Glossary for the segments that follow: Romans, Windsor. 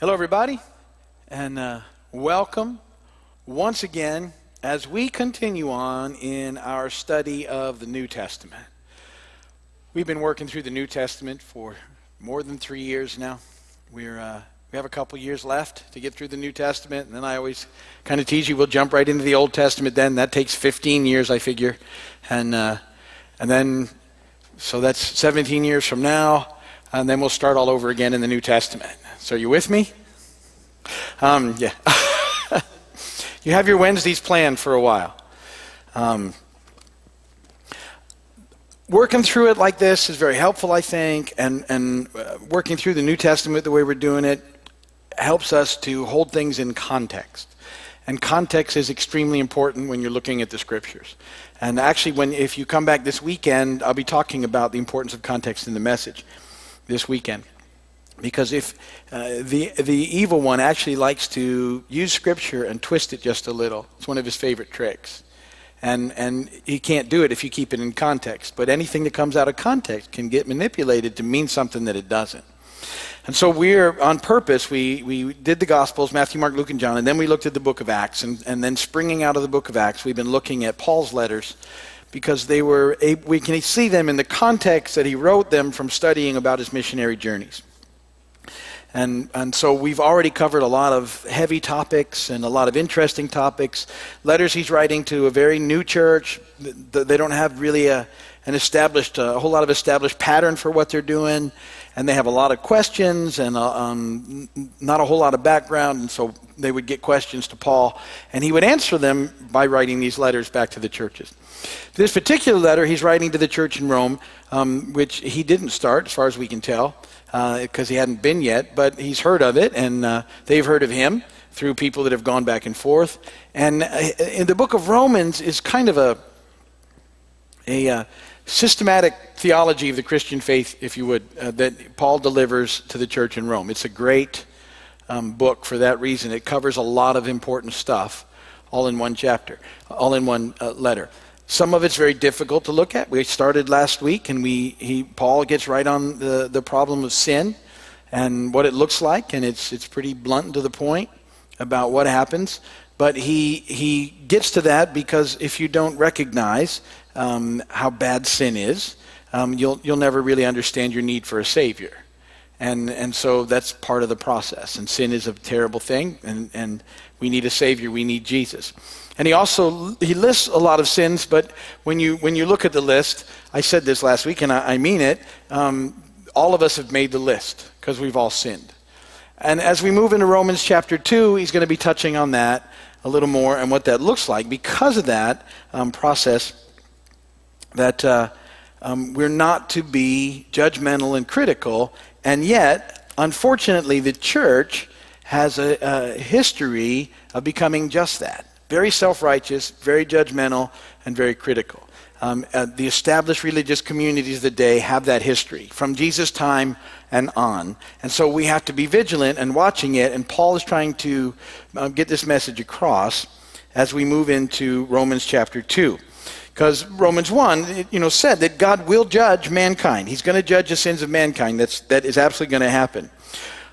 Hello, everybody, and welcome once again as we continue on in our study of the New Testament. We've been working through the New Testament for more than 3 years now. We have a couple years left to get through the New Testament, and then I always kind of tease you, we'll jump right into the Old Testament then. That takes 15 years, I figure, and then, so that's 17 years from now. And then we'll start all over again in the New Testament. So are you with me? Yeah. You have your Wednesdays planned for a while. Working through it like this is very helpful, I think. And working through the New Testament the way we're doing it helps us to hold things in context. And context is extremely important when you're looking at the Scriptures. And actually, if you come back this weekend, I'll be talking about the importance of context in the message this weekend, because if the evil one actually likes to use Scripture and twist it just a little. It's one of his favorite tricks, and he can't do it if you keep it in context. But anything that comes out of context can get manipulated to mean something that it doesn't. And so we're on purpose, we did the Gospels, Matthew, Mark, Luke, and John, and then we looked at the book of Acts, and then springing out of the book of Acts, we've been looking at Paul's letters, because we can see them in the context that he wrote them from studying about his missionary journeys. And so we've already covered a lot of heavy topics and a lot of interesting topics. Letters he's writing to a very new church. They don't have really a whole lot of established pattern for what they're doing. And they have a lot of questions and not a whole lot of background. And so they would get questions to Paul, and he would answer them by writing these letters back to the churches. This particular letter he's writing to the church in Rome, which he didn't start, as far as we can tell, because he hadn't been yet, but he's heard of it, and they've heard of him through people that have gone back and forth. And in the book of Romans is kind of a systematic theology of the Christian faith, if you would, that Paul delivers to the church in Rome. It's a great book for that reason. It covers a lot of important stuff all in one chapter, all in one letter. Some of it's very difficult to look at. We started last week, and Paul gets right on the problem of sin and what it looks like, and it's pretty blunt and to the point about what happens. But he gets to that because if you don't recognize how bad sin is, you'll never really understand your need for a Savior. And so that's part of the process. And sin is a terrible thing, and we need a Savior. We need Jesus. And he lists a lot of sins, but when you look at the list, I said this last week, and I mean it, all of us have made the list because we've all sinned. And as we move into Romans chapter 2, he's going to be touching on that a little more and what that looks like because of that process that we're not to be judgmental and critical. And yet, unfortunately, the church has a history of becoming just that. Very self-righteous, very judgmental, and very critical. The established religious communities of the day have that history from Jesus' time and on. And so we have to be vigilant and watching it. And Paul is trying to get this message across as we move into Romans chapter 2. Because Romans 1, said that God will judge mankind. He's going to judge the sins of mankind. That is absolutely going to happen.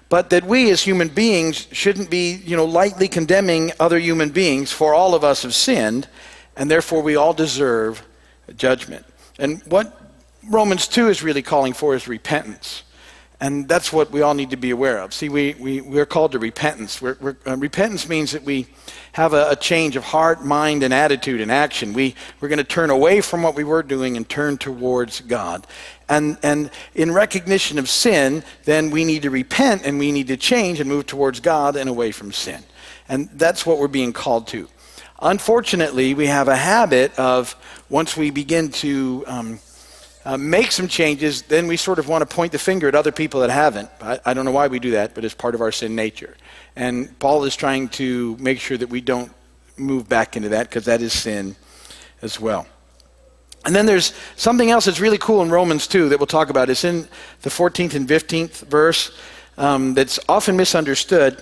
But that we as human beings shouldn't be, lightly condemning other human beings, for all of us have sinned, and therefore we all deserve judgment. And what Romans 2 is really calling for is repentance. And that's what we all need to be aware of. See, we're called to repentance. Repentance means that we have a change of heart, mind, and attitude and action. We're going to turn away from what we were doing and turn towards God. And in recognition of sin, then we need to repent and we need to change and move towards God and away from sin. And that's what we're being called to. Unfortunately, we have a habit of, once we begin to make some changes, then we sort of want to point the finger at other people that haven't. I don't know why we do that, but it's part of our sin nature. And Paul is trying to make sure that we don't move back into that, because that is sin as well. And then there's something else that's really cool in Romans 2 that we'll talk about. It's in the 14th and 15th verse that's often misunderstood.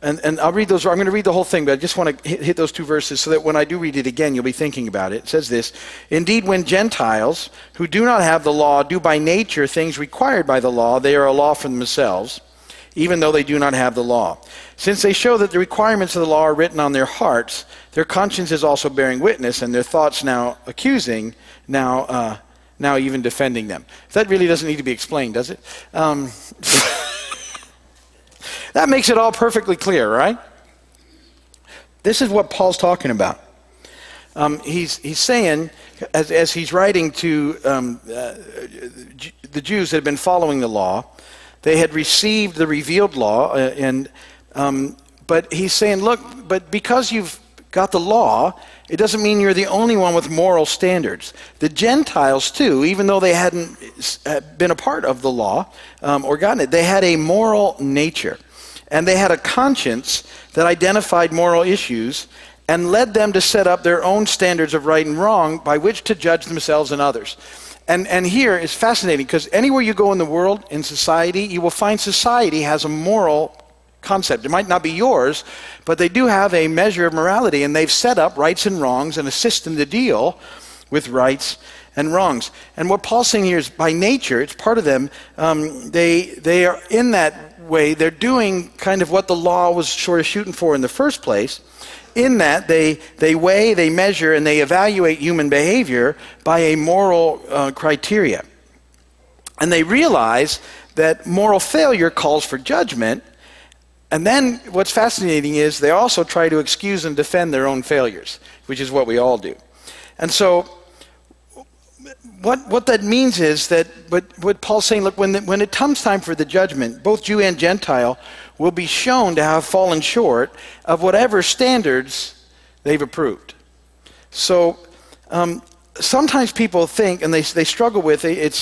And I'll read those. I'm going to read the whole thing, but I just want to hit those two verses so that when I do read it again, you'll be thinking about it. It says this: "Indeed, when Gentiles who do not have the law do by nature things required by the law, they are a law for themselves, even though they do not have the law. Since they show that the requirements of the law are written on their hearts, their conscience is also bearing witness, and their thoughts now accusing, now even defending them. That really doesn't need to be explained, does it? That makes it all perfectly clear, right? This is what Paul's talking about. He's saying, as he's writing to the Jews that had been following the law, they had received the revealed law, but he's saying, look, but because you've got the law, it doesn't mean you're the only one with moral standards. The Gentiles too, even though they hadn't been a part of the law or gotten it, they had a moral nature, and they had a conscience that identified moral issues and led them to set up their own standards of right and wrong by which to judge themselves and others. And here is fascinating, because anywhere you go in the world, in society, you will find society has a moral concept. It might not be yours, but they do have a measure of morality, and they've set up rights and wrongs and a system to deal with rights and wrongs. And what Paul's saying here is, by nature, it's part of them, they are in that way, they're doing kind of what the law was sort of shooting for in the first place, in that they weigh, they measure, and they evaluate human behavior by a moral criteria. And they realize that moral failure calls for judgment, and then what's fascinating is they also try to excuse and defend their own failures, which is what we all do. And so what that means is that what Paul's saying, look, when it comes time for the judgment, both Jew and Gentile will be shown to have fallen short of whatever standards they've approved. So sometimes people think, and they struggle with it,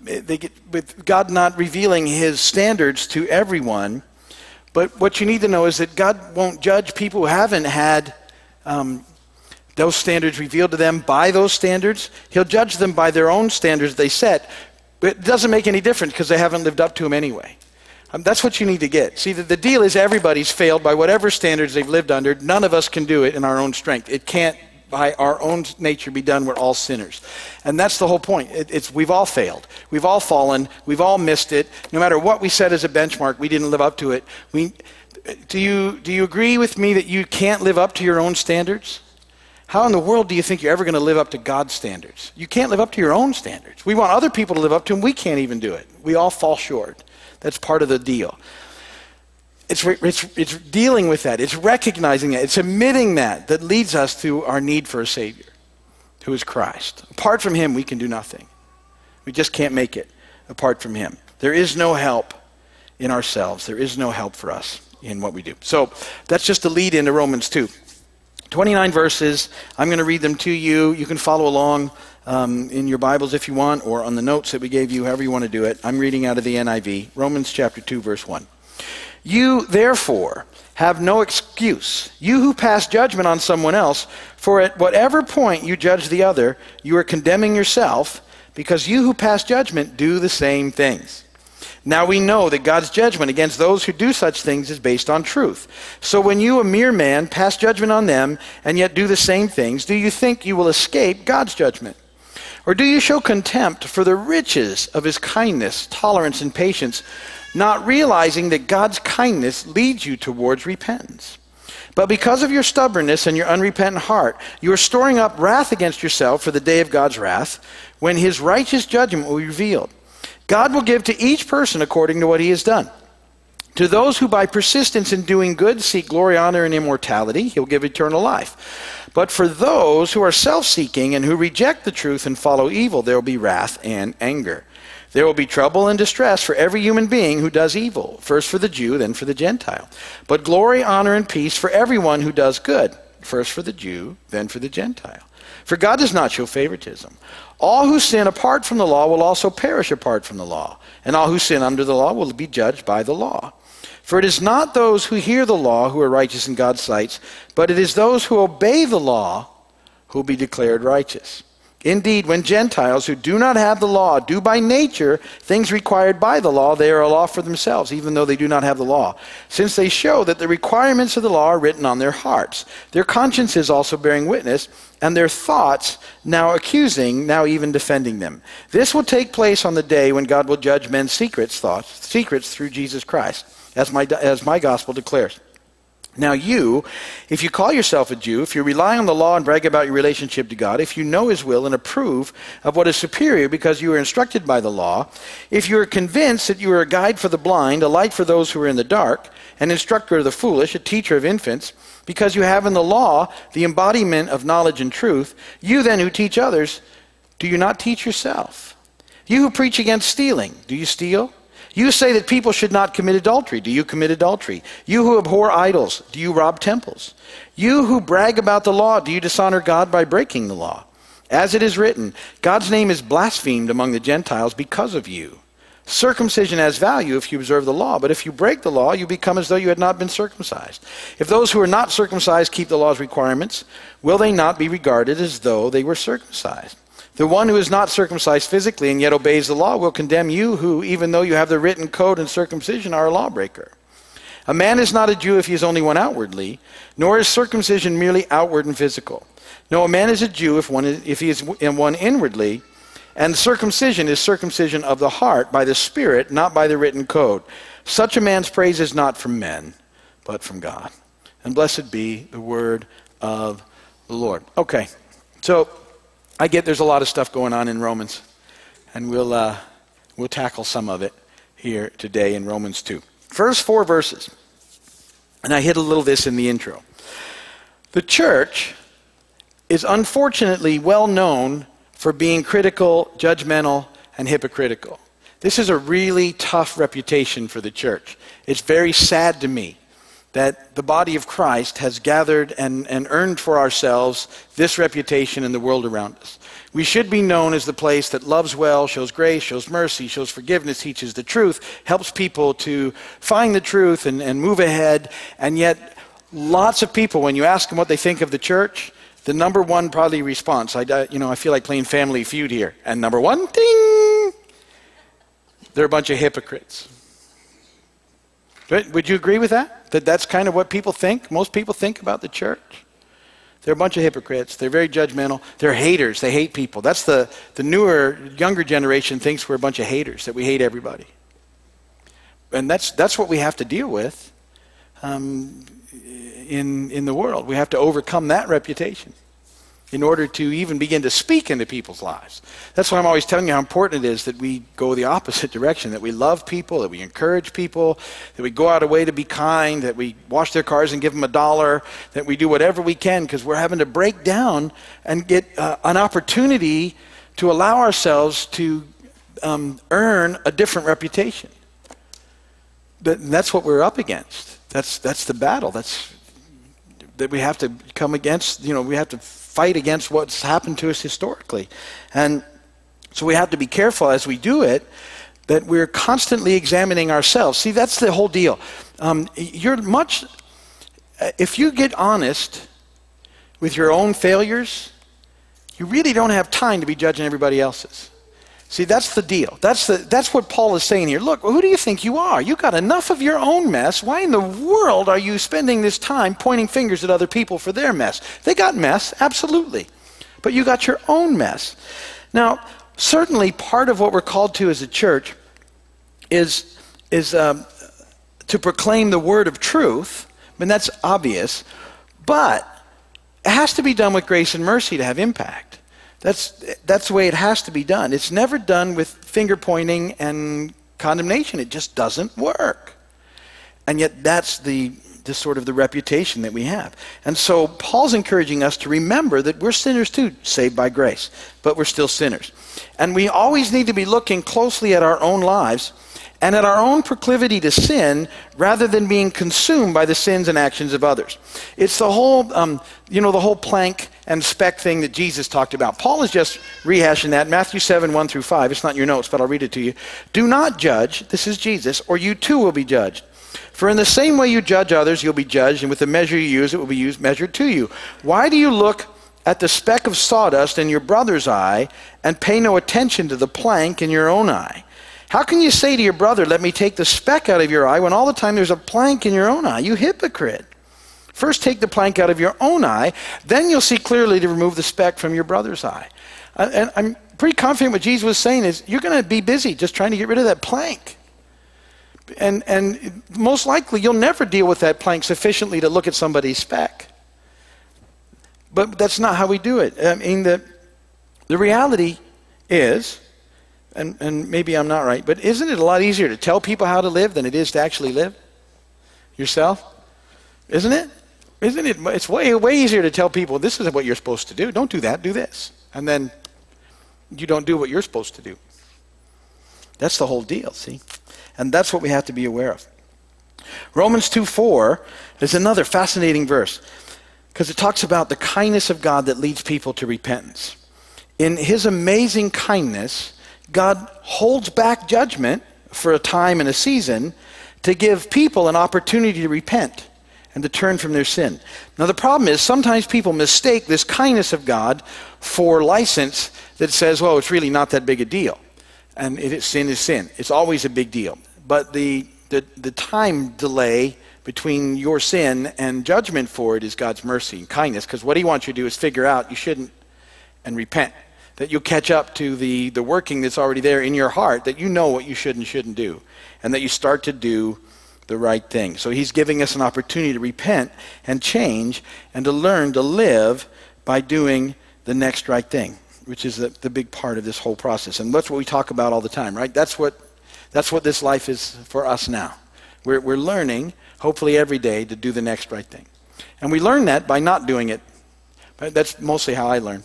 they get with God not revealing his standards to everyone. But what you need to know is that God won't judge people who haven't had those standards revealed to them by those standards. He'll judge them by their own standards they set. But it doesn't make any difference because they haven't lived up to them anyway. That's what you need to get. See, the deal is everybody's failed by whatever standards they've lived under. None of us can do it in our own strength. It can't, by our own nature, be done. We're all sinners. And that's the whole point. We've all failed. We've all fallen. We've all missed it. No matter what we set as a benchmark, we didn't live up to it. Do you agree with me that you can't live up to your own standards? How in the world do you think you're ever going to live up to God's standards? You can't live up to your own standards. We want other people to live up to them. We can't even do it. We all fall short. That's part of the deal. It's dealing with that. It's recognizing that. It's admitting that leads us to our need for a Savior, who is Christ. Apart from him, we can do nothing. We just can't make it apart from him. There is no help in ourselves. There is no help for us in what we do. So that's just the lead into Romans 2. 29 verses. I'm going to read them to you. You can follow along in your Bibles if you want, or on the notes that we gave you, however you want to do it. I'm reading out of the NIV, Romans chapter 2, verse 1. You, therefore, have no excuse, you who pass judgment on someone else, for at whatever point you judge the other, you are condemning yourself, because you who pass judgment do the same things. Now we know that God's judgment against those who do such things is based on truth. So when you, a mere man, pass judgment on them and yet do the same things, do you think you will escape God's judgment? Or do you show contempt for the riches of his kindness, tolerance, and patience, not realizing that God's kindness leads you towards repentance? But because of your stubbornness and your unrepentant heart, you are storing up wrath against yourself for the day of God's wrath, when his righteous judgment will be revealed. God will give to each person according to what he has done. To those who by persistence in doing good seek glory, honor, and immortality, he'll give eternal life. But for those who are self-seeking and who reject the truth and follow evil, there will be wrath and anger. There will be trouble and distress for every human being who does evil, first for the Jew, then for the Gentile. But glory, honor, and peace for everyone who does good, first for the Jew, then for the Gentile. For God does not show favoritism. All who sin apart from the law will also perish apart from the law, and all who sin under the law will be judged by the law. For it is not those who hear the law who are righteous in God's sight, but it is those who obey the law who will be declared righteous. Indeed, when Gentiles who do not have the law do by nature things required by the law, they are a law for themselves, even though they do not have the law, since they show that the requirements of the law are written on their hearts, their consciences also bearing witness, and their thoughts now accusing, now even defending them. This will take place on the day when God will judge men's secrets through Jesus Christ, as my gospel declares. Now you, if you call yourself a Jew, if you rely on the law and brag about your relationship to God, if you know his will and approve of what is superior because you are instructed by the law, if you are convinced that you are a guide for the blind, a light for those who are in the dark, an instructor of the foolish, a teacher of infants, because you have in the law the embodiment of knowledge and truth, you then who teach others, do you not teach yourself? You who preach against stealing, do you steal? You say that people should not commit adultery. Do you commit adultery? You who abhor idols, do you rob temples? You who brag about the law, do you dishonor God by breaking the law? As it is written, God's name is blasphemed among the Gentiles because of you. Circumcision has value if you observe the law, but if you break the law, you become as though you had not been circumcised. If those who are not circumcised keep the law's requirements, will they not be regarded as though they were circumcised? The one who is not circumcised physically and yet obeys the law will condemn you who, even though you have the written code and circumcision, are a lawbreaker. A man is not a Jew if he is only one outwardly, nor is circumcision merely outward and physical. No, a man is a Jew if he is one inwardly, and circumcision is circumcision of the heart by the Spirit, not by the written code. Such a man's praise is not from men, but from God. And blessed be the word of the Lord. Okay, so I get there's a lot of stuff going on in Romans, and we'll tackle some of it here today in Romans 2. First 4 verses, and I hit a little of this in the intro. The church is unfortunately well known for being critical, judgmental, and hypocritical. This is a really tough reputation for the church. It's very sad to me that the body of Christ has gathered and earned for ourselves this reputation in the world around us. We should be known as the place that loves well, shows grace, shows mercy, shows forgiveness, teaches the truth, helps people to find the truth and move ahead. And yet, lots of people, when you ask them what they think of the church, the number one probably response, I feel like playing Family Feud here. And number one, ding! They're a bunch of hypocrites. Would you agree with that? That's kind of what people think? Most people think about the church? They're a bunch of hypocrites. They're very judgmental. They're haters. They hate people. That's the newer, younger generation thinks we're a bunch of haters, that we hate everybody. And that's what we have to deal with in the world. We have to overcome that reputation in order to even begin to speak into people's lives. That's why I'm always telling you how important it is that we go the opposite direction, that we love people, that we encourage people, that we go out of way to be kind, that we wash their cars and give them $1, that we do whatever we can, because we're having to break down and get an opportunity to allow ourselves to earn a different reputation. That's what we're up against. That's the battle. That we have to come against, we have to fight against what's happened to us historically. And so we have to be careful as we do it that we're constantly examining ourselves. See, that's the whole deal. If you get honest with your own failures, you really don't have time to be judging everybody else's. See, that's the deal. That's what Paul is saying here. Look, who do you think you are? You got enough of your own mess. Why in the world are you spending this time pointing fingers at other people for their mess? They got mess, absolutely. But you got your own mess. Now, certainly part of what we're called to as a church is to proclaim the word of truth. I mean, that's obvious. But it has to be done with grace and mercy to have impact. That's the way it has to be done. It's never done with finger pointing and condemnation. It just doesn't work. And yet that's the sort of the reputation that we have. And so Paul's encouraging us to remember that we're sinners too, saved by grace, but we're still sinners. And we always need to be looking closely at our own lives and at our own proclivity to sin rather than being consumed by the sins and actions of others. It's the whole, the whole plank and speck thing that Jesus talked about. Paul is just rehashing that. Matthew 7, 1 through 5. It's not in your notes, but I'll read it to you. Do not judge, this is Jesus, or you too will be judged. For in the same way you judge others, you'll be judged, and with the measure you use, it will be measured to you. Why do you look at the speck of sawdust in your brother's eye and pay no attention to the plank in your own eye? How can you say to your brother, let me take the speck out of your eye, when all the time there's a plank in your own eye? You hypocrite. First take the plank out of your own eye, then you'll see clearly to remove the speck from your brother's eye. And I'm pretty confident what Jesus was saying is, you're going to be busy just trying to get rid of that plank. And most likely you'll never deal with that plank sufficiently to look at somebody's speck. But that's not how we do it. I mean, the reality is, and maybe I'm not right, but isn't it a lot easier to tell people how to live than it is to actually live yourself? Isn't it? Isn't it? It's way easier to tell people, this isn't what you're supposed to do. Don't do that. Do this. And then you don't do what you're supposed to do. That's the whole deal, see? And that's what we have to be aware of. Romans 2:4 is another fascinating verse because it talks about the kindness of God that leads people to repentance. In his amazing kindness, God holds back judgment for a time and a season to give people an opportunity to repent and to turn from their sin. Now the problem is sometimes people mistake this kindness of God for license that says, well, it's really not that big a deal. And it is, sin is sin. It's always a big deal. But the time delay between your sin and judgment for it is God's mercy and kindness, because what he wants you to do is figure out you shouldn't and repent, that you'll catch up to the working that's already there in your heart, that you know what you should and shouldn't do, and that you start to do the right thing. So he's giving us an opportunity to repent and change and to learn to live by doing the next right thing, which is the big part of this whole process. And that's what we talk about all the time, right? That's what this life is for us now. We're learning, hopefully every day, to do the next right thing. And we learn that by not doing it. That's mostly how I learn.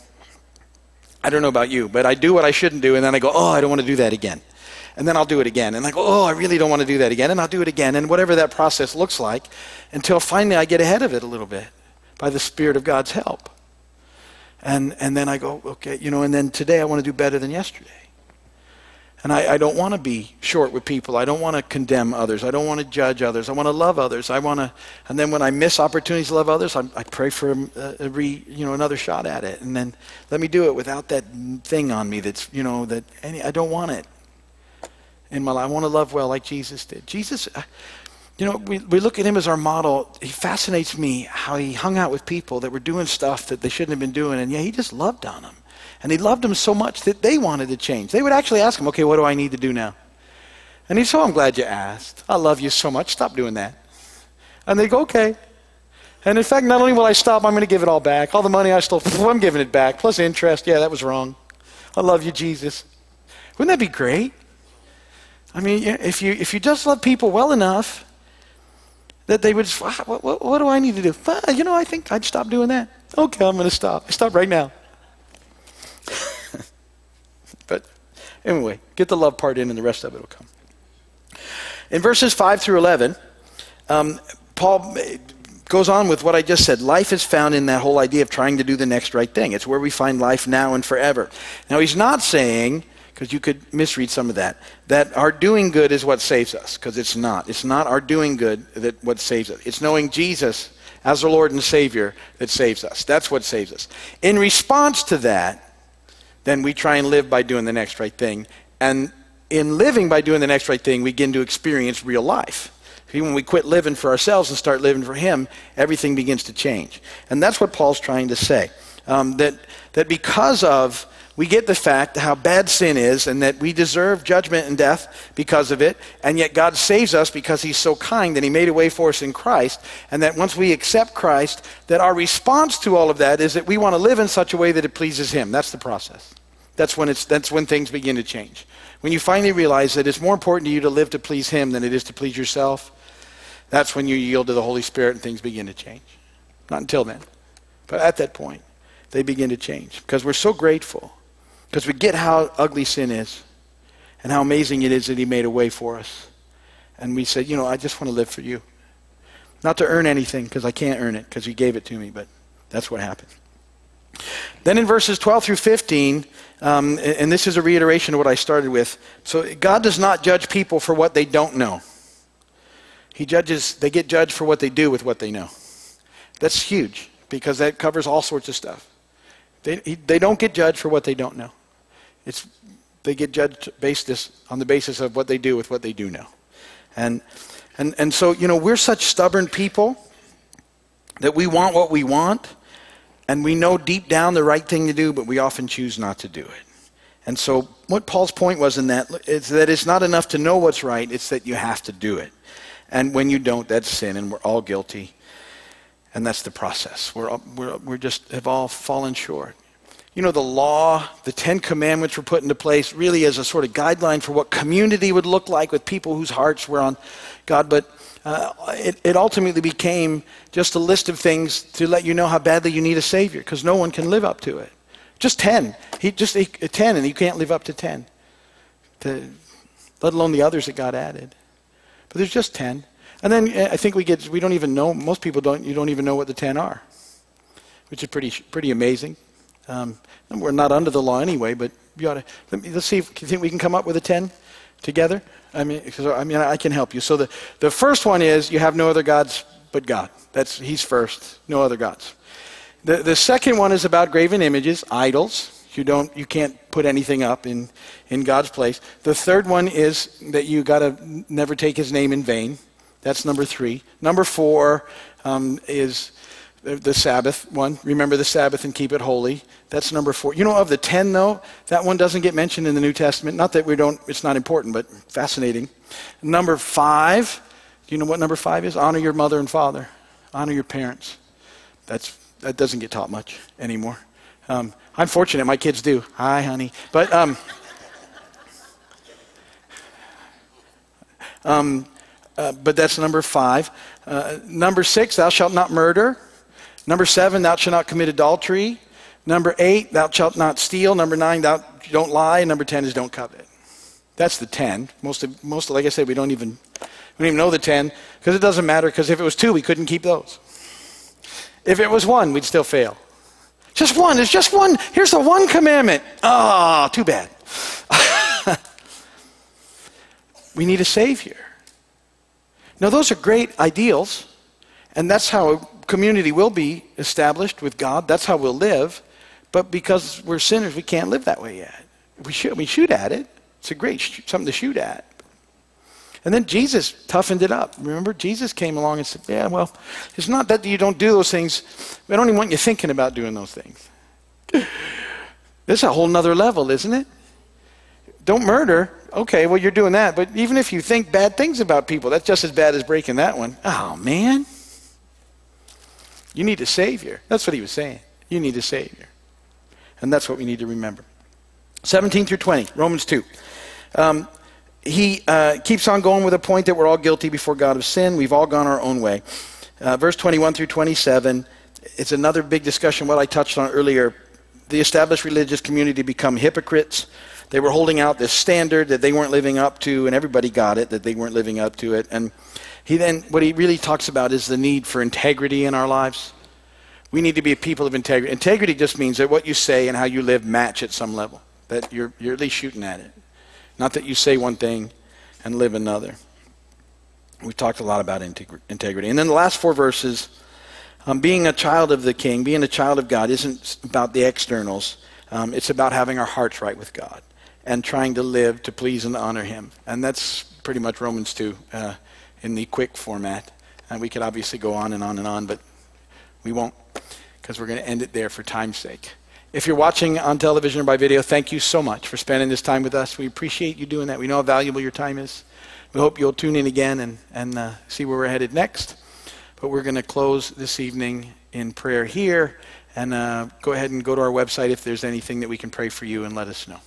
I don't know about you, but I do what I shouldn't do, and then I go, oh, I don't want to do that again. And then I'll do it again. And I go, oh, I really don't want to do that again. And I'll do it again. And whatever that process looks like, until finally I get ahead of it a little bit by the Spirit of God's help. And then I go, okay, and then today I want to do better than yesterday. And I don't want to be short with people. I don't want to condemn others. I don't want to judge others. I want to love others. And then when I miss opportunities to love others, I pray for another shot at it. And then let me do it without that thing on me that's, I don't want it in my life. I want to love well like Jesus did. Jesus, we look at him as our model. He fascinates me how he hung out with people that were doing stuff that they shouldn't have been doing. And yeah, he just loved on them. And he loved them so much that they wanted to change. They would actually ask him, okay, what do I need to do now? And he'd say, oh, I'm glad you asked. I love you so much. Stop doing that. And they go, okay. And in fact, not only will I stop, I'm going to give it all back. All the money I stole, I'm giving it back. Plus interest. Yeah, that was wrong. I love you, Jesus. Wouldn't that be great? I mean, if you just love people well enough that they would just, what do I need to do? I think I'd stop doing that. Okay, I'm going to stop. I stop right now. But anyway, get the love part in and the rest of it will come. In verses 5 through 11, Paul goes on with what I just said. Life is found in that whole idea of trying to do the next right thing. It's where we find life now and forever. Now, he's not saying, because you could misread some of that our doing good is what saves us, because it's not. It's not our doing good that what saves us. It's knowing Jesus as our Lord and Savior that saves us. That's what saves us. In response to that, then we try and live by doing the next right thing. And in living by doing the next right thing, we begin to experience real life. See, when we quit living for ourselves and start living for him, everything begins to change. And that's what Paul's trying to say. That because of, we get the fact how bad sin is and that we deserve judgment and death because of it, and yet God saves us because he's so kind and he made a way for us in Christ, and that once we accept Christ, that our response to all of that is that we want to live in such a way that it pleases him. That's the process. That's when things begin to change. When you finally realize that it's more important to you to live to please him than it is to please yourself, that's when you yield to the Holy Spirit and things begin to change. Not until then, but at that point, they begin to change because we're so grateful because we get how ugly sin is and how amazing it is that he made a way for us. And we say, I just want to live for you. Not to earn anything because I can't earn it because he gave it to me, but that's what happened. Then in verses 12 through 15, and this is a reiteration of what I started with. So God does not judge people for what they don't know. They get judged for what they do with what they know. That's huge because that covers all sorts of stuff. They don't get judged for what they don't know. They get judged on the basis of what they do with what they do know. And so, we're such stubborn people that we want what we want, and we know deep down the right thing to do, but we often choose not to do it. And so what Paul's point was in that is that it's not enough to know what's right, it's that you have to do it. And when you don't, that's sin, and we're all guilty. And that's the process. We have all fallen short. The law, the 10 Commandments were put into place really as a sort of guideline for what community would look like with people whose hearts were on God. But it ultimately became just a list of things to let you know how badly you need a Savior, because no one can live up to it. Just 10. He 10, and you can't live up to 10, let alone the others that God added. But there's just 10. And then I think we don't even know, most people don't even know what the 10 are, which is pretty amazing. And we're not under the law anyway, but you ought to, let's see if you think we can come up with a 10 together. I can help you. So the first one is you have no other gods but God. He's first, no other gods. The second one is about graven images, idols. You can't put anything up in God's place. The third one is that you got to never take his name in vain. That's number 3. Number 4 is the Sabbath one. Remember the Sabbath and keep it holy. That's number 4. Of the 10, though, that one doesn't get mentioned in the New Testament. Not that it's not important, but fascinating. Number 5, do you know what number 5 is? Honor your mother and father. Honor your parents. That doesn't get taught much anymore. I'm fortunate my kids do. Hi, honey. But, but that's number 5. Number 6, thou shalt not murder. Number 7, thou shalt not commit adultery. Number 8, thou shalt not steal. Number 9, thou don't lie. And number 10 is don't covet. That's the 10. Most of, like I said, we don't even know the 10 because it doesn't matter. Because if it was 2, we couldn't keep those. If it was 1, we'd still fail. Just 1. There's just 1. Here's the 1 commandment. Ah, too bad. We need a Savior. Now, those are great ideals, and that's how a community will be established with God. That's how we'll live. But because we're sinners, we can't live that way yet. We shoot at it. It's a great something to shoot at. And then Jesus toughened it up. Remember, Jesus came along and said, yeah, well, it's not that you don't do those things. We don't even want you thinking about doing those things. This is a whole nother level, isn't it? Don't murder. Okay, well, you're doing that. But even if you think bad things about people, that's just as bad as breaking that one. Oh, man. You need a Savior. That's what he was saying. You need a Savior. And that's what we need to remember. 17 through 20, Romans 2. He keeps on going with a point that we're all guilty before God of sin. We've all gone our own way. Verse 21 through 27, it's another big discussion, what I touched on earlier. The established religious community become hypocrites. They were holding out this standard that they weren't living up to, and everybody got it, that they weren't living up to it. And what he really talks about is the need for integrity in our lives. We need to be a people of integrity. Integrity just means that what you say and how you live match at some level, that you're at least shooting at it. Not that you say one thing and live another. We've talked a lot about integrity. And then the last 4 verses, being a child of the King, being a child of God isn't about the externals. It's about having our hearts right with God and trying to live to please and honor him. And that's pretty much Romans 2 in the quick format. And we could obviously go on and on and on, but we won't, because we're going to end it there for time's sake. If you're watching on television or by video, thank you so much for spending this time with us. We appreciate you doing that. We know how valuable your time is. We hope you'll tune in again and see where we're headed next. But we're going to close this evening in prayer here. And go ahead and go to our website if there's anything that we can pray for you, and let us know.